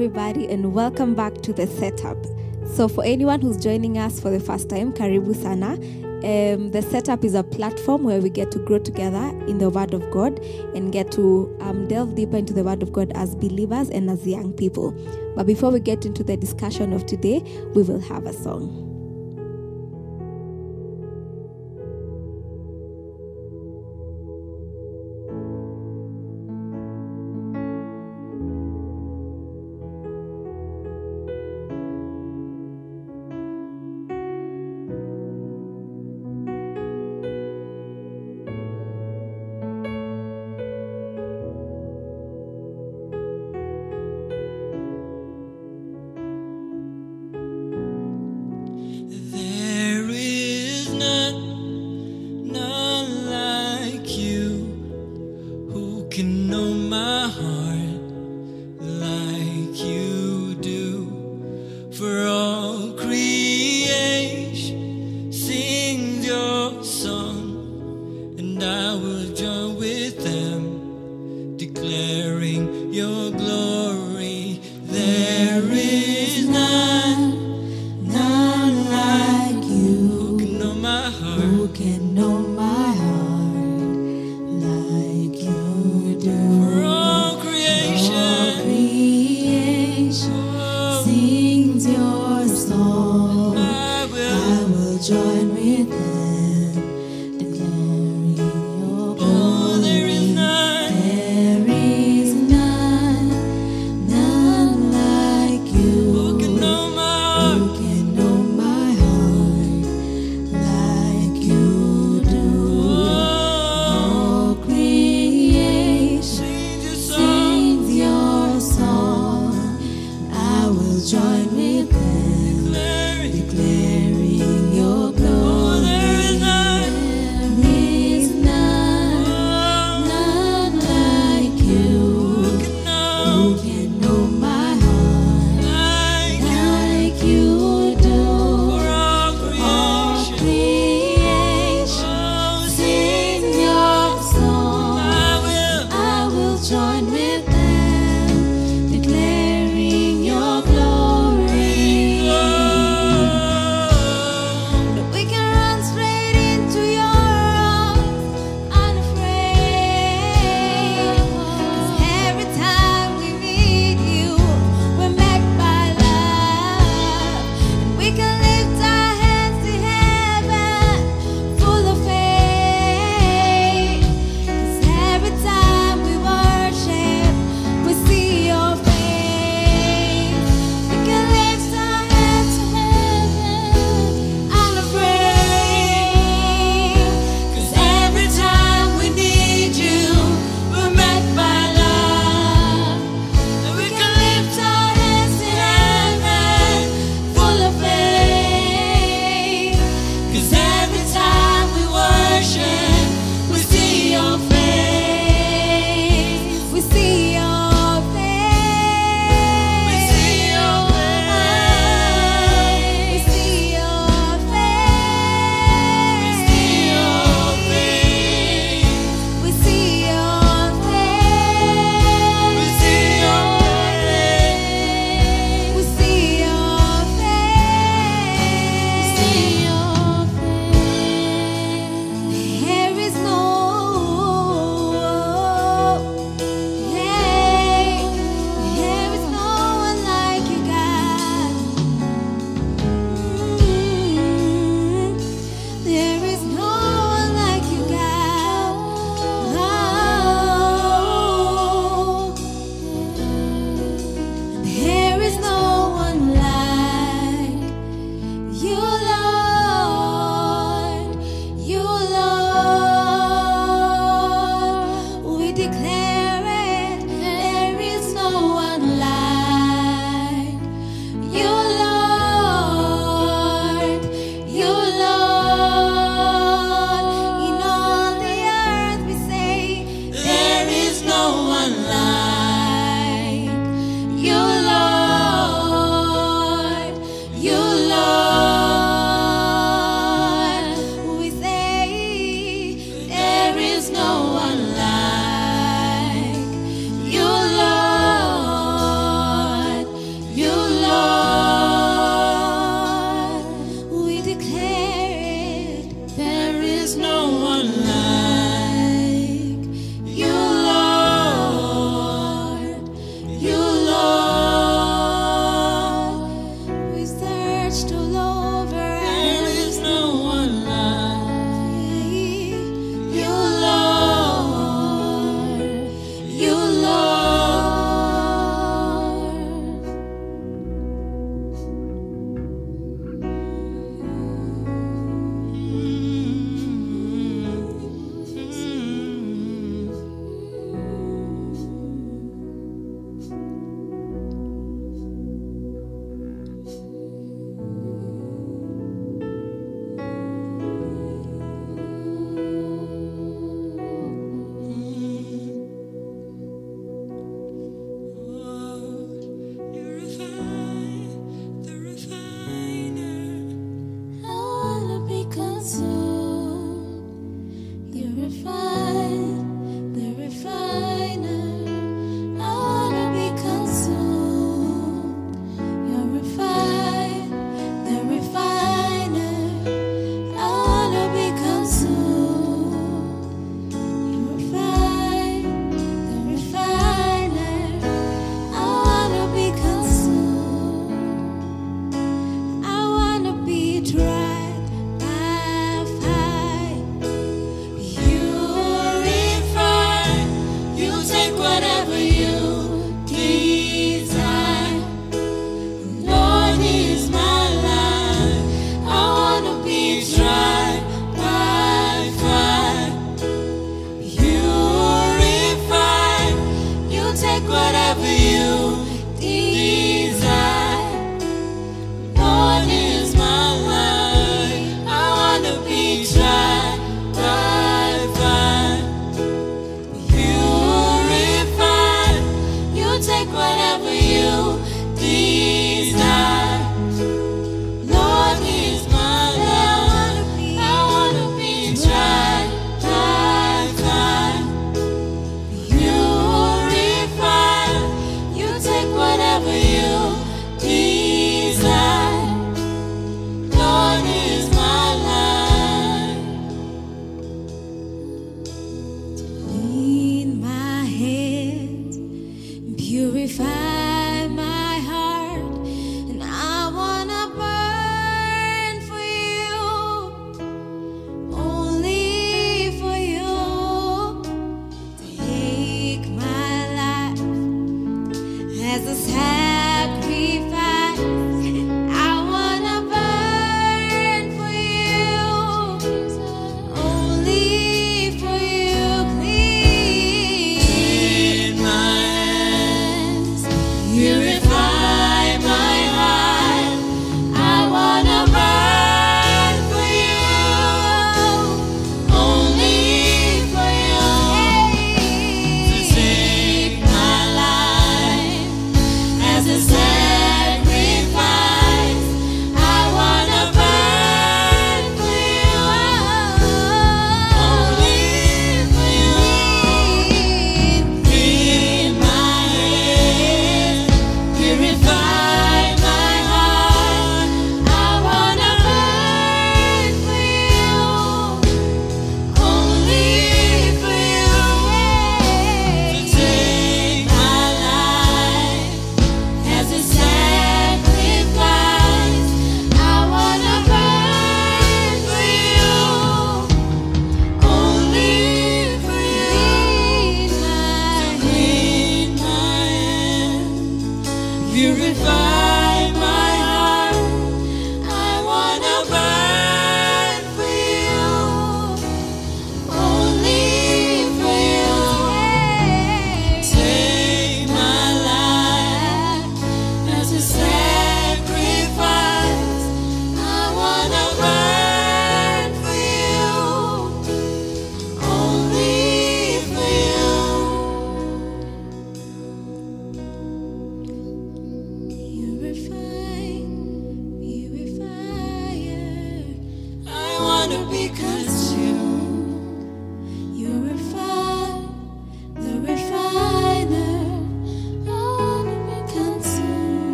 everybody, and welcome back to The Setup. So for anyone who's joining us for the first time, Karibu sana. The Setup is a platform where we get to grow together in the Word of God and get to delve deeper into the Word of God as believers and as young people. But before we get into the discussion of today, we will have a song. Join with them, declaring your glory. Oh, there is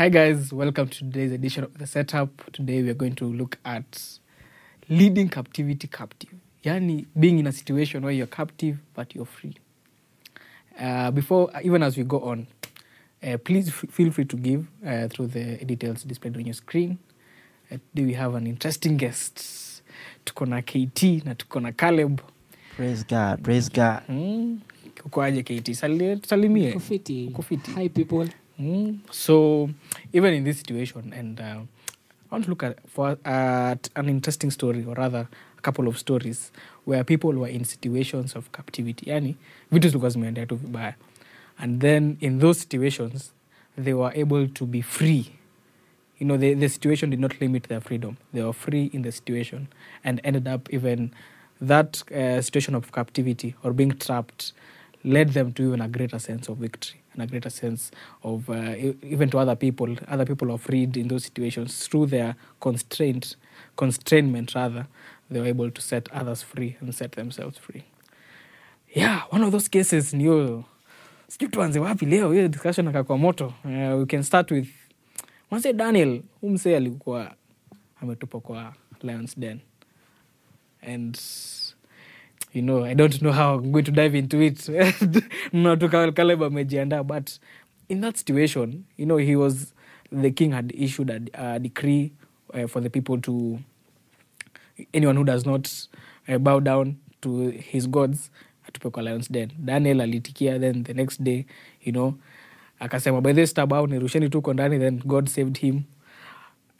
Hi guys, welcome to today's edition of The Setup. Today we are going to look at leading captivity captive. Yani being in a situation where you're captive but you're free. Before, even as we go on, please feel free to give through the details displayed on your screen. Today we have an interesting guest. Tuko na KT na tuko na Caleb. Praise God, praise God. Uko aje KT? Salimie. Uko fiti. Hi people. So, even in this situation, and I want to look at an interesting story, or rather, a couple of stories where people were in situations of captivity. Yani, vitu zilikuwa zimeenda tu vibaya. And then, in those situations, they were able to be free. You know, the situation did not limit their freedom. They were free in the situation and ended up even that situation of captivity or being trapped led them to even a greater sense of victory and a greater sense of, even to other people. Other people are freed in those situations through their constrainment. They were able to set others free and set themselves free. Yeah, one of those cases, we can start with, one say Daniel, whom say alikuwa ametupwa kwa lion's den. And you know, I don't know how I'm going to dive into it. But in that situation, you know, the king had issued a decree for the people to, anyone who does not bow down to his gods, to pekwa lion's den. Daniel alitikia, then the next day, you know, akasema, by this tabao, nirusheni tu kondani, then God saved him.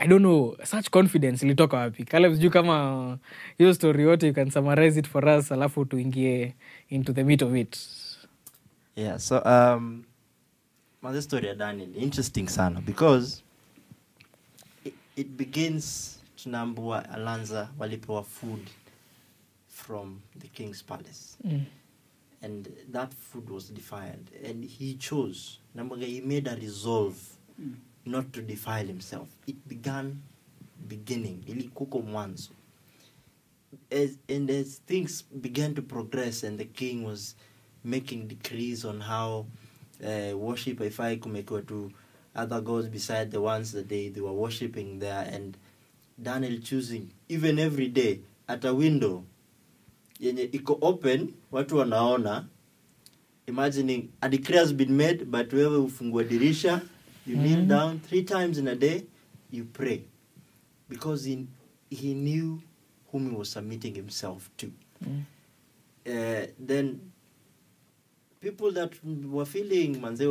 I don't know, such confidence ilitoka wapi. Caleb, siju kama hiyo story yote, you can summarize it for us, alafu tuingie into the meat of it. Yeah, so, this story ya Daniel, interesting sana, because it begins, tunambua alanza walipewa food from the king's palace. Mm. And that food was defiled. And he chose, nambaga, he made a resolve not to defile himself. It beginning. As things began to progress and the king was making decrees on how worship ifai kumekuwa to other gods beside the ones that they were worshipping there, and Daniel choosing, even every day, at a window, yenye iko open, watu wanaona, imagining a decree has been made, but wewe ufungua dirisha, you kneel down 3 times in a day, you pray. Because he knew whom he was submitting himself to. Mm. Then, people that were feeling, manze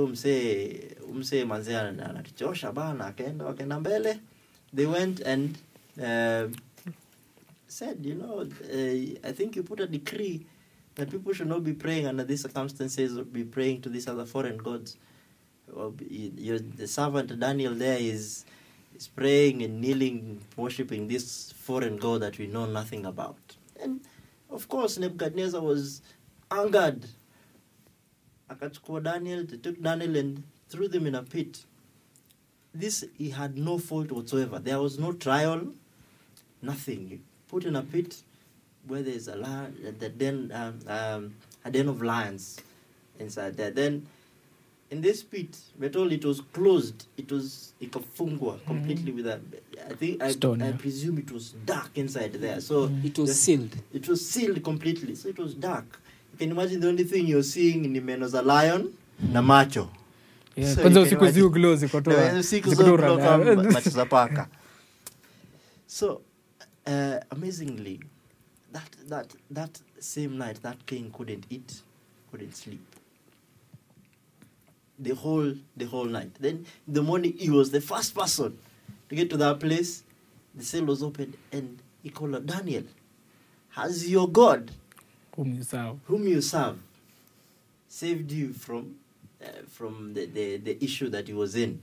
anatichosha bana, akenda mbele, they went and said, you know, I think you put a decree that people should not be praying under these circumstances, or be praying to these other foreign gods. The servant Daniel there is praying and kneeling, worshipping this foreign god that we know nothing about. And of course, Nebuchadnezzar was angered. They took Daniel and threw them in a pit. This, he had no fault whatsoever. There was no trial, nothing. You put in a pit where there's a den of lions inside there. Then, in this pit, we're told it was closed. It was ikafungwa completely with a, I think, stone, I presume it was dark inside there. So it was sealed. It was sealed completely. So it was dark. You can imagine the only thing you're seeing in the men was a lion, na macho. Yeah. So amazingly, that same night, that king couldn't eat, couldn't sleep. The whole night. Then in the morning, he was the first person to get to that place. The cell was opened, and he called out, Daniel, has your God, whom you serve, saved you from the issue that he was in?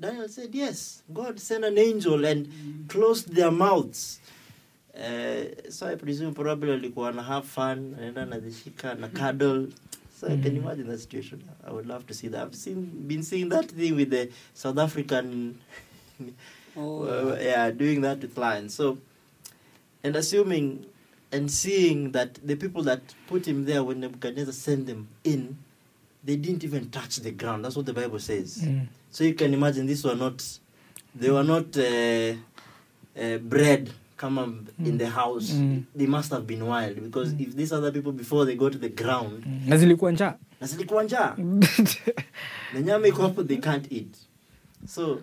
Daniel said, yes, God sent an angel and closed their mouths. So I presume probably they were gonna have fun, and then the shika and cuddle. So I can imagine that situation. I would love to see that. I've been seeing that thing with the South African, doing that with lions. So, and assuming and seeing that the people that put him there when Nebuchadnezzar sent them in, they didn't even touch the ground. That's what the Bible says. Mm. So you can imagine these were not, they were not bred in the house. They must have been wild, because if these other people, before they go to the ground, Nazilikuanja. The nyama iko hapo, they can't eat. So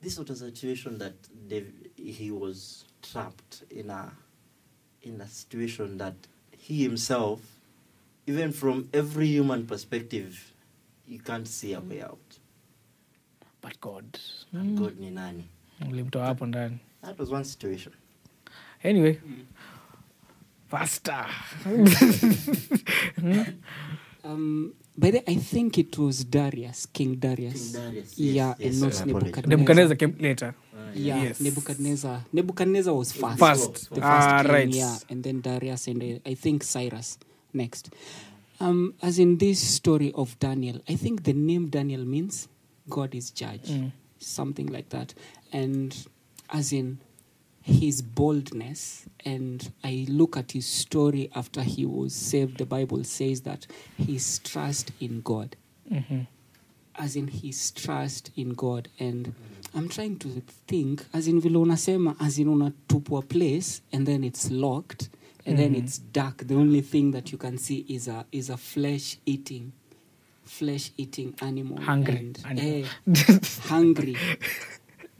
this was a situation that he was trapped in a situation that he himself, even from every human perspective, you can't see a way out. But God. And God ni nani? That was one situation. Anyway, faster. By the way, I think it was Darius, King Darius. Yes, and not Nebuchadnezzar. Nebuchadnezzar came later. Yes. Nebuchadnezzar was first. The first king, right. Yeah, and then Darius, and I think Cyrus next. As in this story of Daniel, I think the name Daniel means God is judge, something like that. And as in his boldness, and I look at his story after he was saved, the Bible says that his trust in God. Mm-hmm. As in his trust in God. And I'm trying to think, as in vile unasema, as in unatupwa place, and then it's locked, and then it's dark. The only thing that you can see is a flesh-eating animal. Hungry.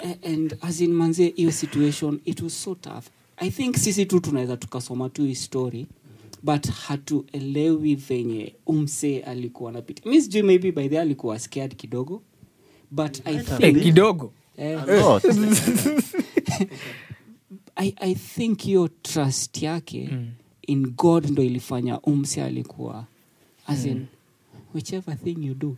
And as in manze, your situation, it was so tough. I think sisi tu tunaweza tukasoma tu hii story, but hatuelewi venye umse alikuwa anapita. Miss J maybe by the alikuwa scared kidogo, but I think kidogo. I think your trust yake in God ndo ilifanya umse alikuwa as in whichever thing you do,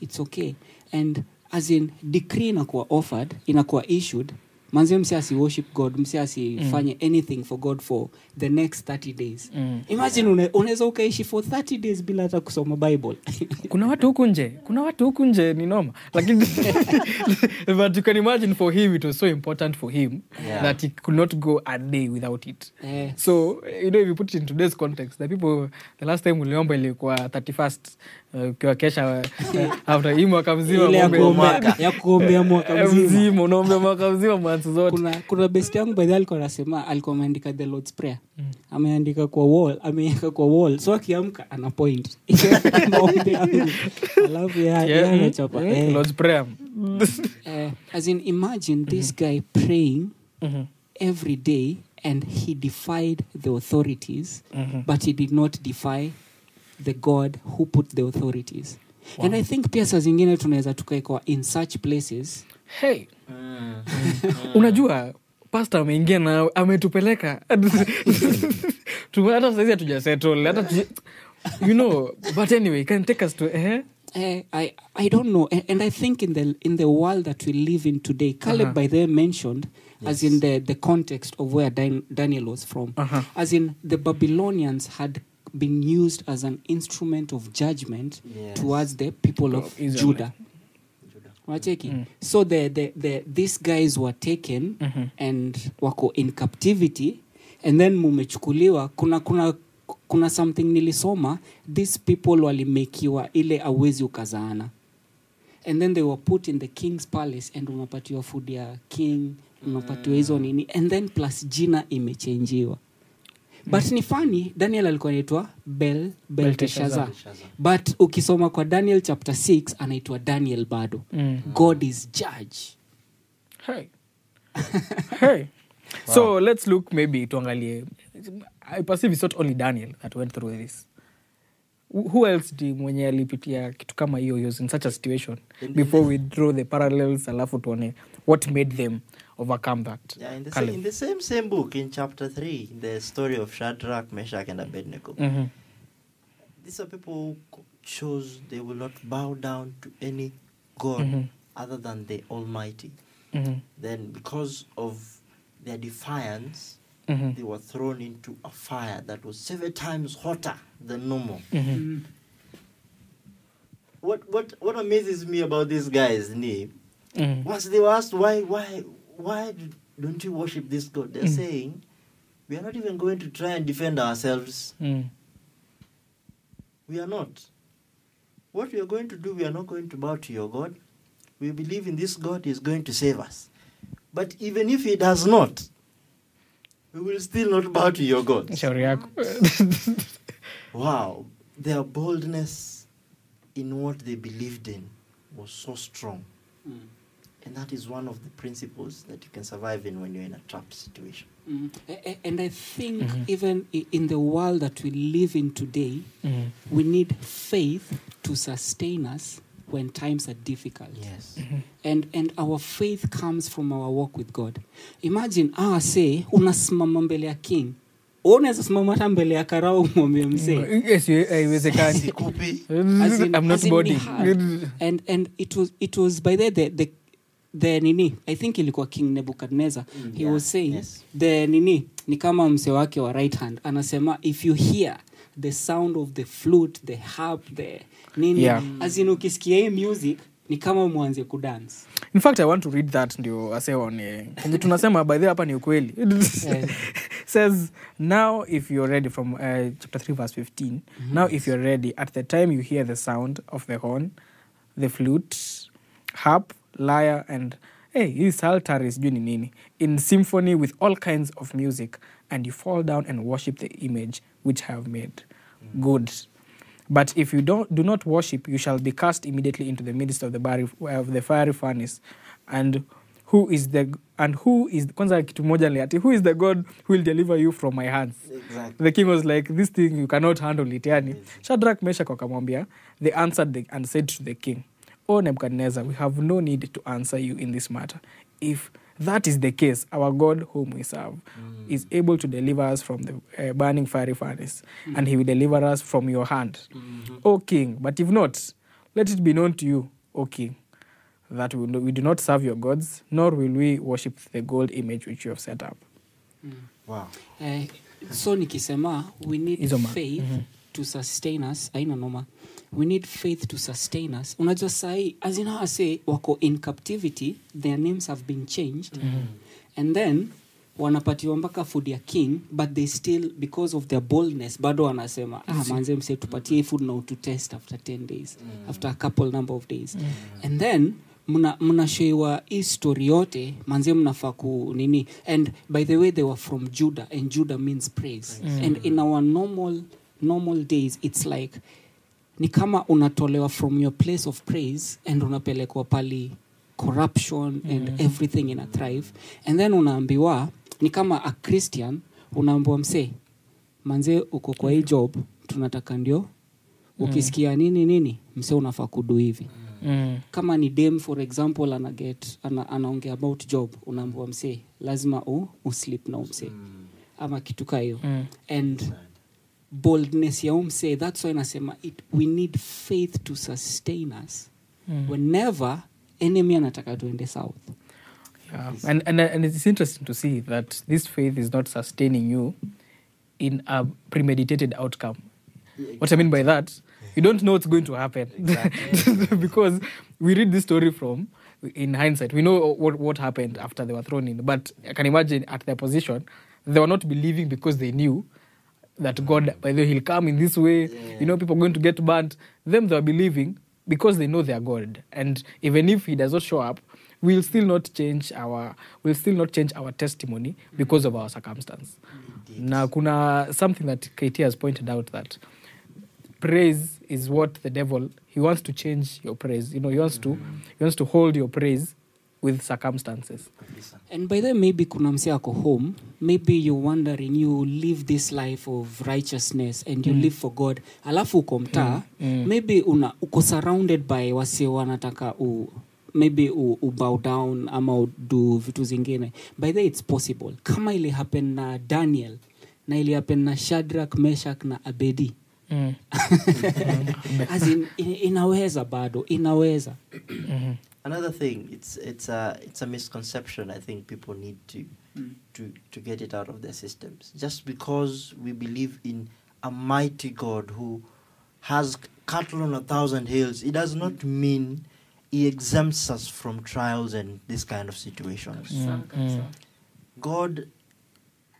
it's okay. And as in decree inakuwa offered, inakuwa issued, manze msiasi worship God, msiasi fanye anything for God for the next 30 days. Imagine unaweza ukaishi for 30 days bila hata kusoma Bible. Kuna watu huku nje ni noma. Lakini but you can imagine for him it was so important for him that he could not go a day without it. So, if you put it in today's context, the last time uliomba ilikuwa 31st kwa kesha after him mwaka mzima. Kuna best yangu by the alikuwa anasema, alikuwa ameandika the Lord's Prayer. Ameandika kwa wall. So akiamka ana point. I love ya chapa. Lord's Prayer. As in imagine this guy praying every day, and he defied the authorities, but he did not defy the God who put the authorities. Wow. And I think pia saa zingine tunaweza tukaekwa in such places. Hey. Unajua pastor ameingia na ametupeleka. Tumeanza sasa tujasettle. But anyway, can take us to I don't know, and I think in the world that we live in today, Caleb by there mentioned as in the context of where Daniel was from. As in the Babylonians had been used as an instrument of judgment towards the people of Israel. Judah. So the these guys were taken and wako in captivity, and then mumechukuliwa. Kuna something nilisoma, these people walimekiwa ile awezi ukazaana, and then they were put in the king's palace, and unapatiwa food ya king, unapatiwa hizo nini, and then plus jina imechangiwa. But ni funny, Daniel alikuwa anaitwa Belteshazzar. But ukisoma kwa Daniel chapter 6 anaitwa Daniel bado. God is judge. Hey. Wow. So let's look, maybe tuangalie. I perceive it's not only Daniel that went through this. Who else mwenye alipitia kitu kama hiyo in such a situation? Before we draw the parallels, alafu tuone what made them overcome that. Yeah, in the same book, in chapter 3, the story of Shadrach, Meshach, and Abednego. These are people who chose they will not bow down to any God other than the Almighty. Then because of their defiance, they were thrown into a fire that was 7 times hotter than normal. What amazes me about these guys, Ni, once they were asked why don't you worship this God? They're saying, we are not even going to try and defend ourselves. We are not. What we are going to do, we are not going to bow to your God. we believe in this God is going to save us. But even if he does not, we will still not bow to your God. Wow. Their boldness in what they believed in was so strong. Mm. And that is one of the principles that you can survive in when you're in a trap situation. Mm-hmm. And I think mm-hmm. even in the world that we live in today, mm-hmm. we need faith to sustain us when times are difficult. Yes. Mm-hmm. And our faith comes from our walk with God. Imagine, unasimama mbele ya king. Unasimama hata mbele ya karao mwambie mzee. Yes, haiwezekani. Sikupi. I'm not body. And it was by the I think ilikuwa King Nebuchadnezzar. He was saying, yes. Ni kama mse wake wa right hand. Anasema, if you hear the sound of the flute, the harp, the nini. Yeah. As in ukisikia music, ni kama mwanze kudance. In fact, I want to read that ndio asewa one. Kumbe tunasema by the hapa ni ukweli. Says, now if you're ready from chapter 3 verse 15. Mm-hmm. Now if you're ready, at the time you hear the sound of the horn, the flute, harp, lyre and his saltar is juni nini in symphony with all kinds of music, and you fall down and worship the image which I have made. Mm. Good. But if you do not worship, you shall be cast immediately into the midst of the fiery furnace. And who is the God who will deliver you from my hands? Exactly. The king was like, this thing you cannot handle it. Yani. Yes. Shadrach, Meshach, wakamwambia, they answered and said to the king, O Nebuchadnezzar, we have no need to answer you in this matter. If that is the case, our God whom we serve is able to deliver us from the burning fiery furnace, and he will deliver us from your hand. Mm-hmm. O king, but if not, let it be known to you, O king, that we do not serve your gods, nor will we worship the gold image which you have set up. Mm. Wow. So nikisema, we need faith to sustain us. Aina noma. We need faith to sustain us. Unajua sahi, as in how I say, wako in captivity, their names have been changed. Mm-hmm. And then, wanapatiwa mpaka food ya king, but they still, because of their boldness, bado wanasema, manze mse tupatie food now to test after 10 days, after a couple number of days. Mm-hmm. And then, mnashewa hii story yote, manze mnafaku nini. And by the way, they were from Judah, and Judah means praise. Mm-hmm. And in our normal days, it's like, ni kama unatolewa from your place of praise and unapelekwa pali corruption and everything in a thrive. And then unaambiwa, ni kama a Christian, unaambiwa mse, manze uko kwa hii job, tunataka ndio, ukisikia nini, mse unafaa kudu hivi. Mm. Kama ni dem, for example, anaongea about job, unaambiwa mse, lazima uslip na mse. Ama kitu kayo. And boldness ya say, that's why nasema we need faith to sustain us whenever enemy anataka tuende south. Yeah. And it's interesting to see that this faith is not sustaining you in a premeditated outcome. Exactly. What I mean by that, you don't know what's going to happen. Exactly. Because we read this story from, in hindsight, we know what happened after they were thrown in. But I can imagine at their position, they were not believing because they knew that God, by the way, he'll come in this way. Yeah. People are going to get burnt. Them, they are believing because they know they are God. And even if he does not show up, we'll still not change our testimony because of our circumstance. Now, kuna something that KT has pointed out, that praise is what the devil, he wants to change your praise. He wants to hold your praise with circumstances. And by the way, maybe kuna mse ako home, maybe you're wondering, you live this life of righteousness and you live for God. Alafu uko mtaa, maybe uko surrounded by wase wanataka maybe bow down ama do vitu zingine. By the way, it's possible. Kama ili happen na Daniel, na ili happen na Shadrach, Meshach na Abednego. Mm. As inaweza bado, inaweza. Another thing, it's a misconception I think people need to get it out of their systems. Just because we believe in a mighty God who has cattle on 1,000 hills, it does not mean he exempts us from trials and this kind of situations. God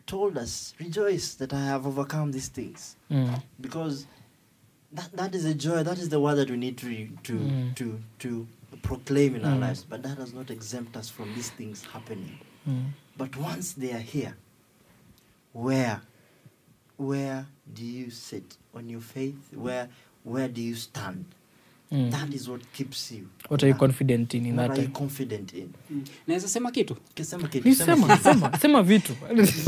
told us, rejoice that I have overcome these things. Because that is a joy, that is the word that we need to proclaim in our lives, but that does not exempt us from these things happening. But once they are here, where do you sit on your faith? Where do you stand? That is what keeps you. What are you confident in that? What are you confident in? Naweza sema kitu? Sema vitu.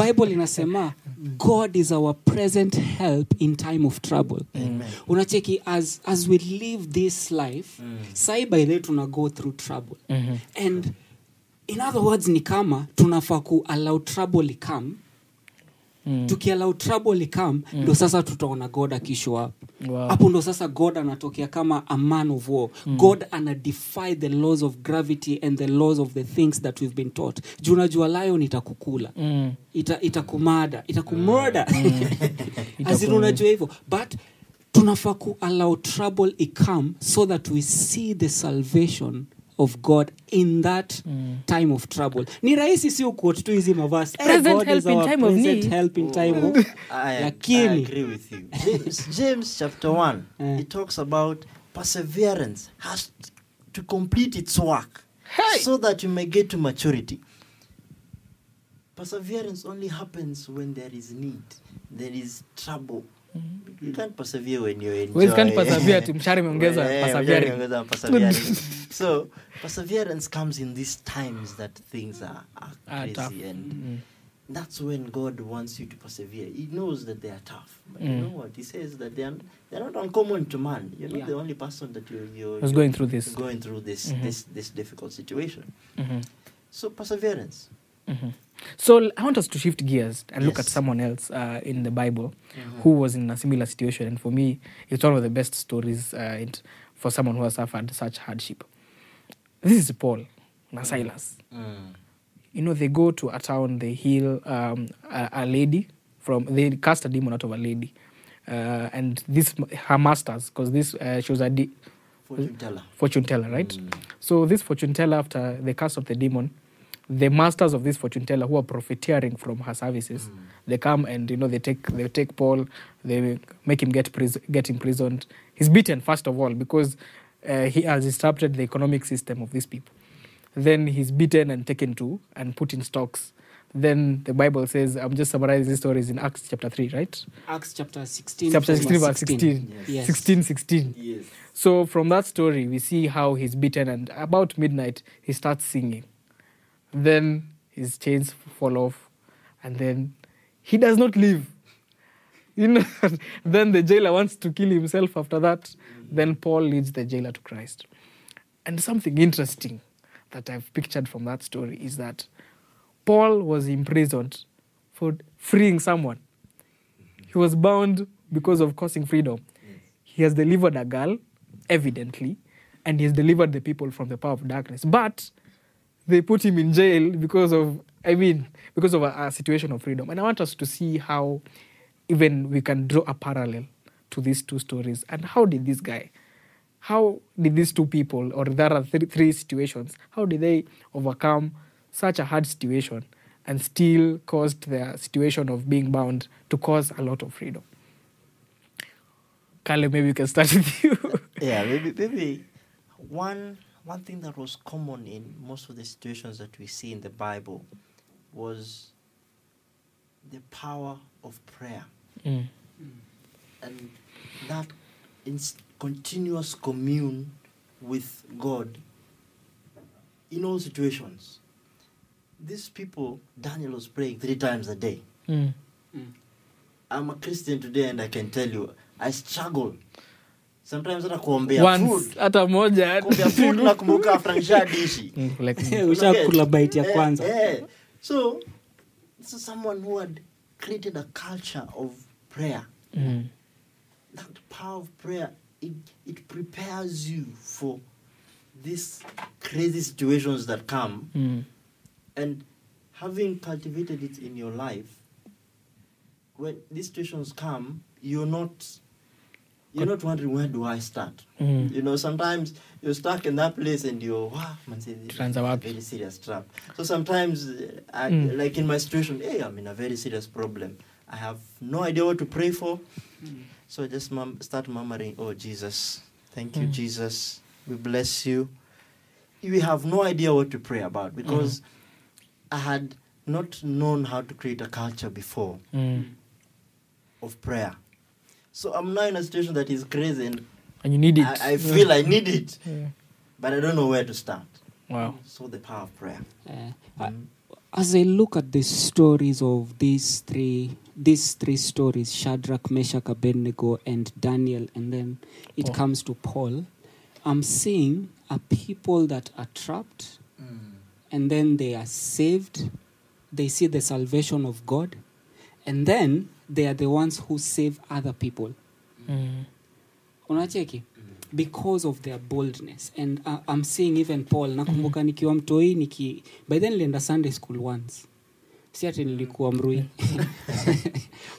Bible inasema God is our present help in time of trouble. Unacheki as we live this life, side by side tuna go through trouble. And in other words ni kama tunafaa ku allow trouble come. Tukiallow trouble come, ndo sasa tutaona God akishow up. Hapo ndo sasa God anatokea kama a man of war. God ana defy the laws of gravity and the laws of the things that we've been taught. Junajua lion itakukula. Itakumada, itakumurder. Azinu unajua hivyo. But tunafaa ku allow trouble come so that we see the salvation of God in that time of trouble. Ni rahisi si uquote tu hizi mavasi. Present help in time of need. Help in time of need. I agree with you. James chapter 1, it talks about perseverance has to complete its work so that you may get to maturity. Perseverance only happens when there is need. There is trouble. You can't persevere when you enjoy. We can't persevere to mshare mongeza persevering. So perseverance comes in these times that things are crazy, and that's when God wants you to persevere. He knows that they are tough, but you know what? He says that they're not uncommon to man. You're not the only person that you're going through this. This difficult situation. So perseverance. So I want us to shift gears and look at someone else in the Bible who was in a similar situation. And for me, it's one of the best stories for someone who has suffered such hardship. This is Paul and Silas. You know, they go to a town, they heal a lady. They cast a demon out of a lady. And her masters, because she was a fortune teller, right? So this fortune teller, after the cast of the demon, the masters of this fortune teller who are profiteering from her services, they come and they take Paul, they make him get imprisoned. He's beaten first of all because he has disrupted the economic system of these people. Then he's beaten and taken to and put in stocks. Then the Bible says, I'm just summarizing these stories in Acts chapter 3, right? Acts chapter 16. Chapter 16 verse 16. Yes. 16. Yes. So from that story, we see how he's beaten, and about midnight, he starts singing. Then his chains fall off, and then he does not live. Then the jailer wants to kill himself after that. Then Paul leads the jailer to Christ. And something interesting that I've pictured from that story is that Paul was imprisoned for freeing someone. He was bound because of causing freedom. He has delivered a girl, evidently, and he has delivered the people from the power of darkness. But they put him in jail because of a situation of freedom. And I want us to see how even we can draw a parallel to these two stories. And how did these two people, or there are three situations, how did they overcome such a hard situation and still caused their situation of being bound to cause a lot of freedom? Caleb, maybe we can start with you. Yeah, maybe one thing that was common in most of the situations that we see in the Bible was the power of prayer. And that continuous commune with God in all situations. These people, Daniel was praying 3 times a day. I'm a Christian today, and I can tell you, I struggle. Sometimes I kuombea food hata moja kuombea food na kumbuka franchise dishi ushakula bite ya kwanza. So this is someone who had created a culture of prayer. That power of prayer, it prepares you for these crazy situations that come, and having cultivated it in your life, when these situations come, you're not wondering, where do I start? You know, sometimes you're stuck in that place and you're, wow, man, it's a very serious trap. So sometimes, like in my situation, I'm in a very serious problem. I have no idea what to pray for. So I just start murmuring, oh, Jesus, thank you, Jesus. We bless you. you have no idea what to pray about, because I had not known how to create a culture before of prayer. So I'm now in a situation that is crazy, and you need it. I feel I need it, but I don't know where to start. Wow. So the power of prayer. As I look at the stories of these three stories, Shadrach, Meshach, Abednego, and Daniel, and then it comes to Paul, I'm seeing a people that are trapped, and then they are saved. They see the salvation of God, and then they are the ones who save other people. Unacheki? Because of their boldness. And I'm seeing even Paul, nakumbuka nikiwa mtoi, by then nilienda Sunday school once. Si ati nilikuwa mrui.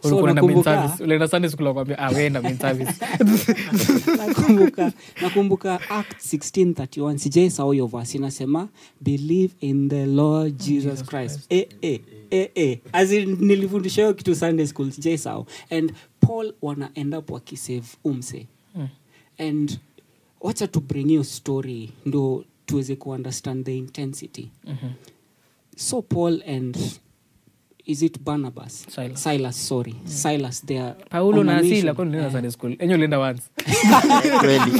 So nakumbuka. Nilienda Sunday school wakwambia, wenda main service. Nakumbuka Acts 16:31, sijai sahau hiyo verse, inasema, believe in the Lord Jesus Christ. As in nilifundisha hiyo kitu Sunday school, sijai sahau. And Paul wana end up wakisave umse. And wacha to bring your story ndo tuweze ku understand the intensity. So Paul and is it Barnabas? Silas. Yeah. Silas, they are Paulo na Silas kwa nenda Sunday school. Enyo lenda once. Really?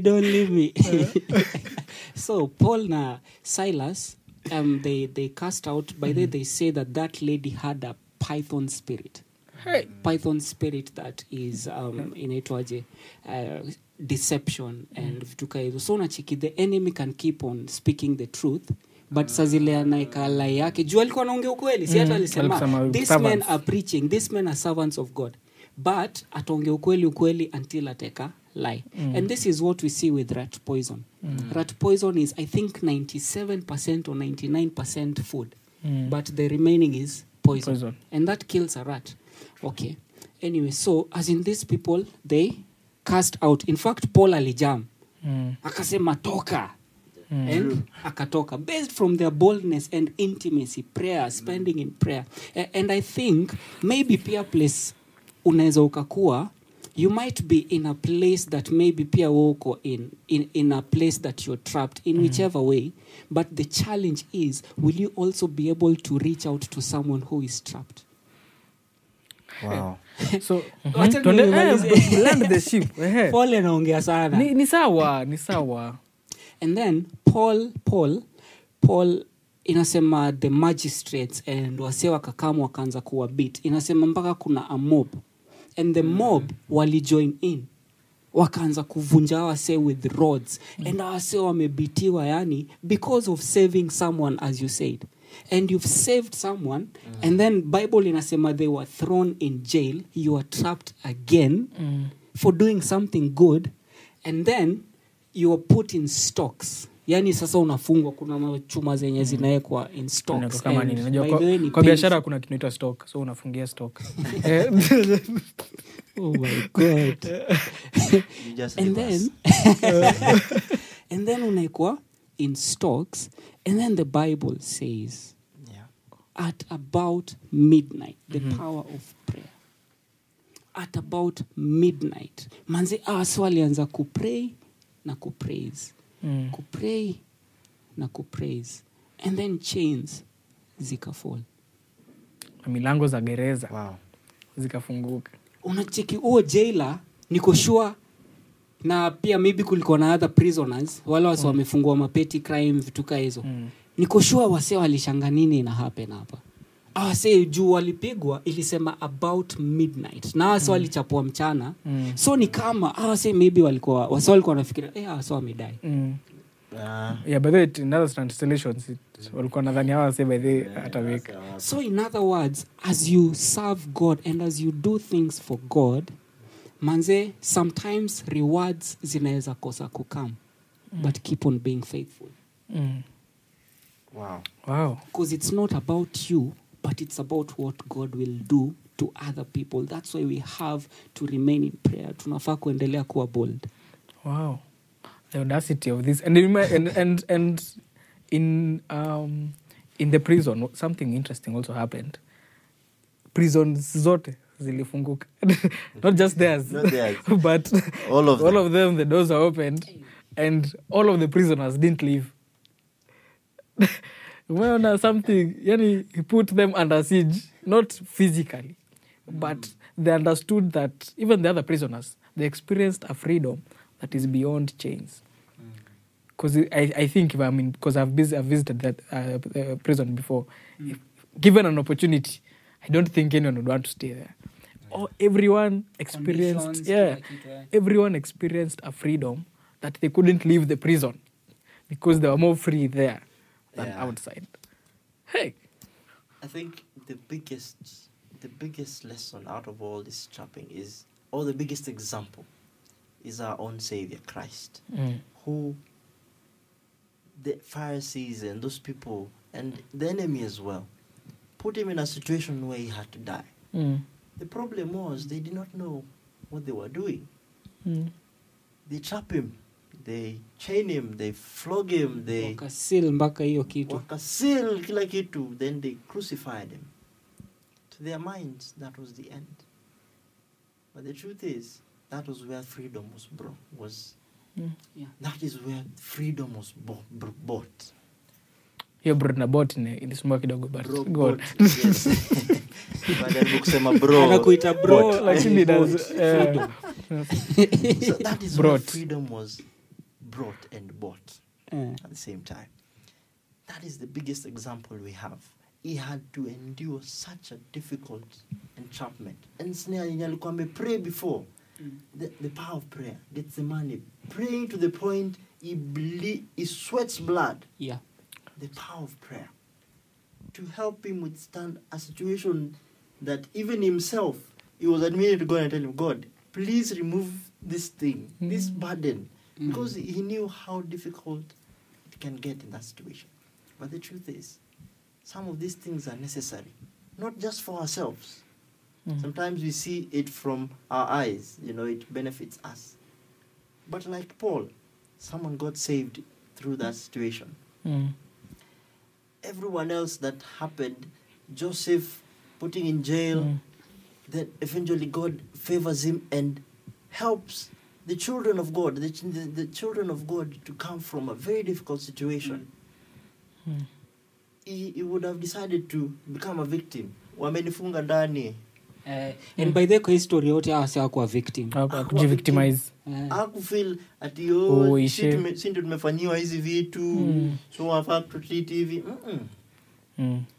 Don't leave me. So Paul na Silas, they cast out, by the way, they say that lady had a python spirit. Hey. Python spirit that is inaitwaje deception and vituka. So unachiki, the enemy can keep on speaking the truth, but sazile naika lie yake juu alikuwa anaongea ukweli, si hata alisema these men are preaching, these men are servants of God, but ataongea ukweli until ateka lie. And this is what we see with rat poison. Rat poison is I think 97% or 99% food, but the remaining is poison, and that kills a rat. Okay. Anyway, so as in these people, they cast out. In fact, Paul alijam. Akasema toka. And akatoka. Based from their boldness and intimacy, prayer, spending in prayer. And I think maybe pia place unaweza ukakua, you might be in a place that maybe pia woko in a place that you're trapped in whichever way. But the challenge is, will you also be able to reach out to someone who is trapped? Wow. So land the ship. Paul anaongea sana. Ni sawa. And then Paul inasema the magistrates and wasewa kakamu wakaanza kuwa beat. Inasema mpaka kuna a mob. And the mob wali join in. Wakaanza kuvunja wase with rods. And wase wamebitiwa yani because of saving someone, as you said. And you've saved someone, and then Bible inasema they were thrown in jail. You are trapped again for doing something good, and then you are put in stocks. Yani sasa unafungwa, kuna chuma zenye zinaekwa in stocks. Kwa biashara kuna kinaitwa stock, so unafungia stock. Oh my God! and then unaekwa in stocks, and then the Bible says, at about midnight, the power of prayer. At about midnight, manze aswalianza kupray na kupraise, kupray na kupraise, and then chains zikafall. Milango za gereza zikafunguka. Unacheki jailer niko sure. Na pia maybe kulikuwa na other prisoners wale wasi wamefungwa mapeti crime vituka hizo. Niko sure wase walishanga nini ina happen hapa. Wase juu walipigwa ilisema about midnight. Na wase walichapwa mchana. So ni kama wase maybe walikuwa wanafikiria wase wamedai. But it in other translations walikuwa nadhani wase by the ataweka. So in other words, as you serve God and as you do things for God, manze, sometimes rewards zinaweza kosa kukam, but keep on being faithful. Wow. Because it's not about you, but it's about what God will do to other people. That's why we have to remain in prayer. Tunafaa kuendelea kuwa bold. Wow. The audacity of this. And in the prison, something interesting also happened. Prisons zote zilifunguka. Not just theirs, not theirs. But all of them, the doors are opened and all of the prisoners didn't leave. Well, something, yani, he put them under siege, not physically, but they understood that even the other prisoners, they experienced a freedom that is beyond chains. Because I think, I mean, because I've visited that prison before. If given an opportunity, I don't think anyone would want to stay there. Or everyone experienced, everyone experienced a freedom that they couldn't leave the prison because they were more free there than outside. Hey, I think the biggest lesson out of all this trapping is, or the biggest example, is our own Savior Christ, who the Pharisees and those people and the enemy as well put him in a situation where he had to die. The problem was they did not know what they were doing. They trap him, they chain him, they flog him, they wakasil kila kitu, then they crucified him. To their minds, that was the end. But the truth is, that was where freedom was brought. That is where freedom was bought. Hiyo bro na bought ni ilisoma kidogo, but God. Baadaye nikusema bro. Anakuita bro lakini does freedom. So that is where freedom was brought and bought at the same time. That is the biggest example we have. He had to endure such a difficult entrapment. And snare alikuwa amepray before. The power of prayer gets the money. Praying to the point he sweats blood. Yeah. The power of prayer to help him withstand a situation that even himself, he was admitted to God and tell him, God, please remove this thing, this burden, because he knew how difficult it can get in that situation. But the truth is, some of these things are necessary, not just for ourselves. Sometimes we see it from our eyes, you know, it benefits us. But like Paul, someone got saved through that situation. Everyone else that happened, Joseph putting in jail, then eventually God favors him and helps the children of God, the children of God to come from a very difficult situation. He would have decided to become a victim. Wamenifunga ndani. And by the history yote hakuwa victim. Victimize. Hakufeel at yo sinto tumefanyiwa hizi vitu. So after treat hivi.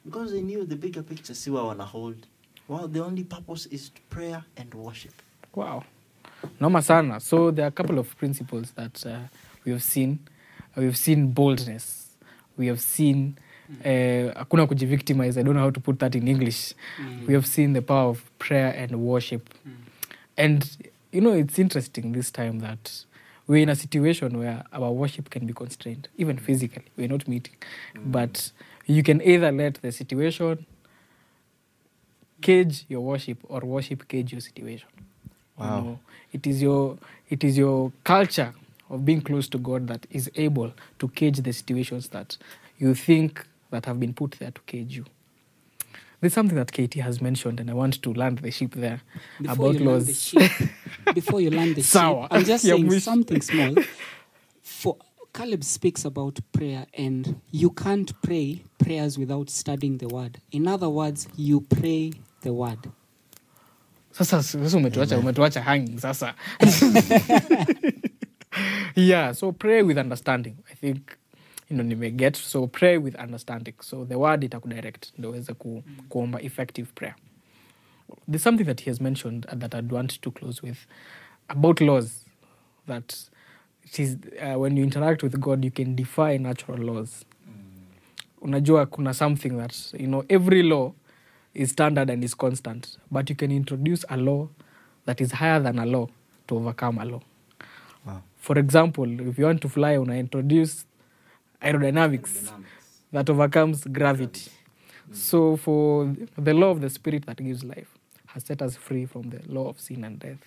Because they knew the bigger picture si wao wana hold. Well, the only purpose is to prayer and worship. Wow. Noma sana. So there are a couple of principles that we have seen. We've seen boldness. We have seen hakuna kujivictimize. I don't know how to put that in English. We have seen the power of prayer and worship. And you know, it's interesting this time that we're in a situation where our worship can be constrained, even physically. We're not meeting. But you can either let the situation cage your worship or worship cage your situation. Wow. You know, it is your culture of being close to God that is able to cage the situations that you think that have been put there to cage you. There's something that KT has mentioned, and I want to land the ship there about laws. Before you land the ship, I'm just saying something small. For Caleb speaks about prayer, and you can't pray prayers without studying the word. In other words, you pray the word. Sasa umetuacha hanging sasa. Yeah, so pray with understanding. I think pray with understanding. So the word itakudirect. Ndio uweze kuomba effective prayer. There's something that he has mentioned that I'd want to close with about laws. That it is when you interact with God, you can defy natural laws. Unajua kuna something that, you know, every law is standard and is constant, but you can introduce a law that is higher than a law to overcome a law. Wow. For example, if you want to fly, una introduce aerodynamics that overcomes gravity. So for the law of the spirit that gives life has set us free from the law of sin and death.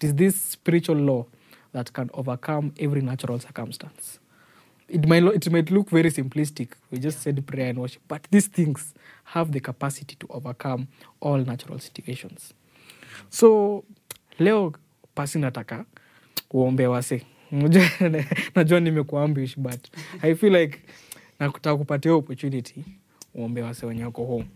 It is this spiritual law that can overcome every natural circumstance. It might look very simplistic. We just said prayer and worship, but these things have the capacity to overcome all natural situations. So leo pasi nataka uombe wase. Najua nimekuwa ambish but I feel like nakutaka kupatia opportunity uombe wase wanyako home.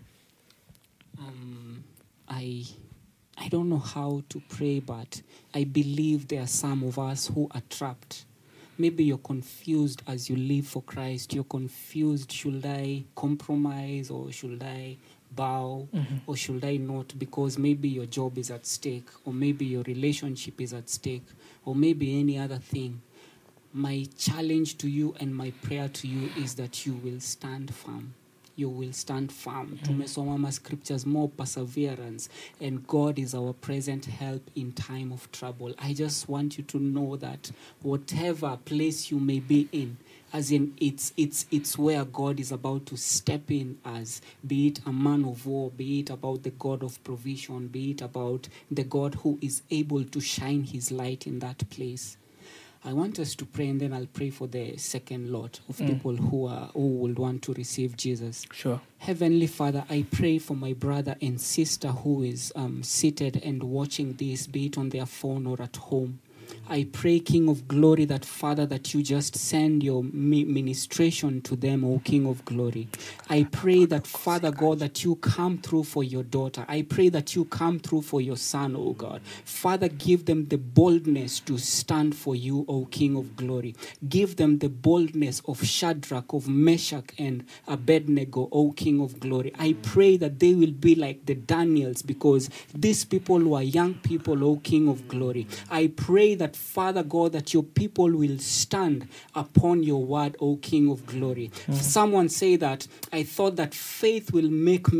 I don't know how to pray, but I believe there are some of us who are trapped. Maybe you're confused as you live for Christ. You're confused, should I compromise or should I bow or should I not? Because maybe your job is at stake or maybe your relationship is at stake or maybe any other thing. My challenge to you and my prayer to you is that you will stand firm. You will stand firm. Tumesoma ma scriptures, more perseverance. And God is our present help in time of trouble. I just want you to know that whatever place you may be in, as in it's where God is about to step in as, be it a man of war, be it about the God of provision, be it about the God who is able to shine his light in that place. I want us to pray, and then I'll pray for the second lot of people who would want to receive Jesus. Sure. Heavenly Father, I pray for my brother and sister who is seated and watching this, be it on their phone or at home. I pray, King of Glory, that Father, that you just send your ministration to them, O King of Glory. I pray that, Father God, that you come through for your daughter. I pray that you come through for your son, O God. Father, give them the boldness to stand for you, O King of Glory. Give them the boldness of Shadrach, of Meshach, and Abednego, O King of Glory. I pray that they will be like the Daniels, because these people were young people, O King of Glory. I pray that, Father God, that your people will stand upon your word, O King of Glory. Someone say that, I thought that faith will make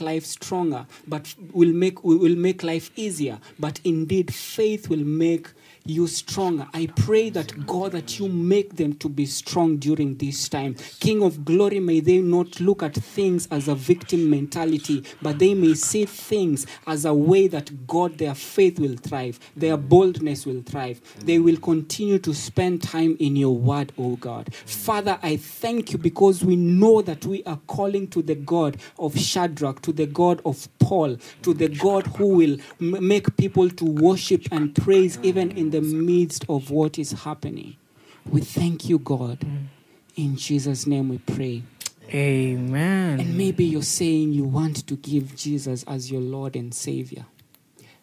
life stronger, but will make life easier. But indeed, faith will make you stronger. I pray that, God, that you make them to be strong during this time. King of Glory, may they not look at things as a victim mentality, but they may see things as a way that, God, their faith will thrive, their boldness will thrive. They will continue to spend time in your word, O God. Father, I thank you because we know that we are calling to the God of Shadrach, to the God of Paul, to the God who will make people to worship and praise even in the midst of what is happening. We thank you, God. In Jesus' name we pray. Amen. And maybe you're saying you want to give Jesus as your Lord and Savior.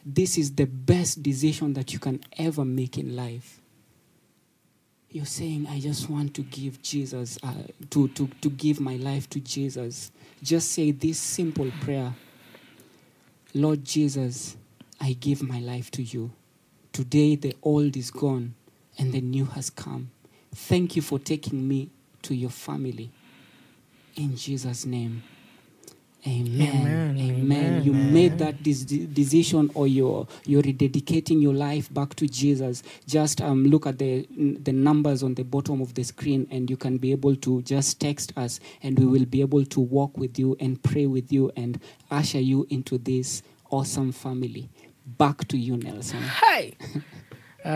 This is the best decision that you can ever make in life. You're saying, I just want to give Jesus, to give my life to Jesus. Just say this simple prayer. Lord Jesus, I give my life to you. Today the old is gone and the new has come. Thank you for taking me to your family. In Jesus' name, amen. Amen. Amen. You made that decision, or you're rededicating your life back to Jesus. Just look at the numbers on the bottom of the screen, and you can be able to just text us, and we will be able to walk with you and pray with you and usher you into this awesome family. Back to you, Nelson. Hi!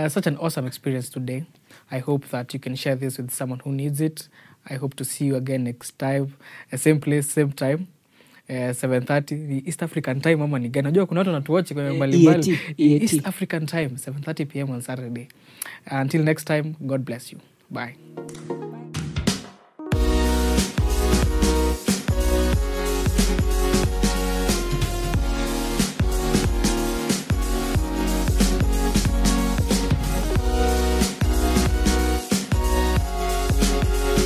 Such an awesome experience today. I hope that you can share this with someone who needs it. I hope to see you again next time. Same place, same time. 7:30, the East African time. Mama ni gani? Najua kuna watu wanatuwatch kwa mbalimbali. East African time, 7:30 p.m. on Saturday. Until next time, God bless you. Bye.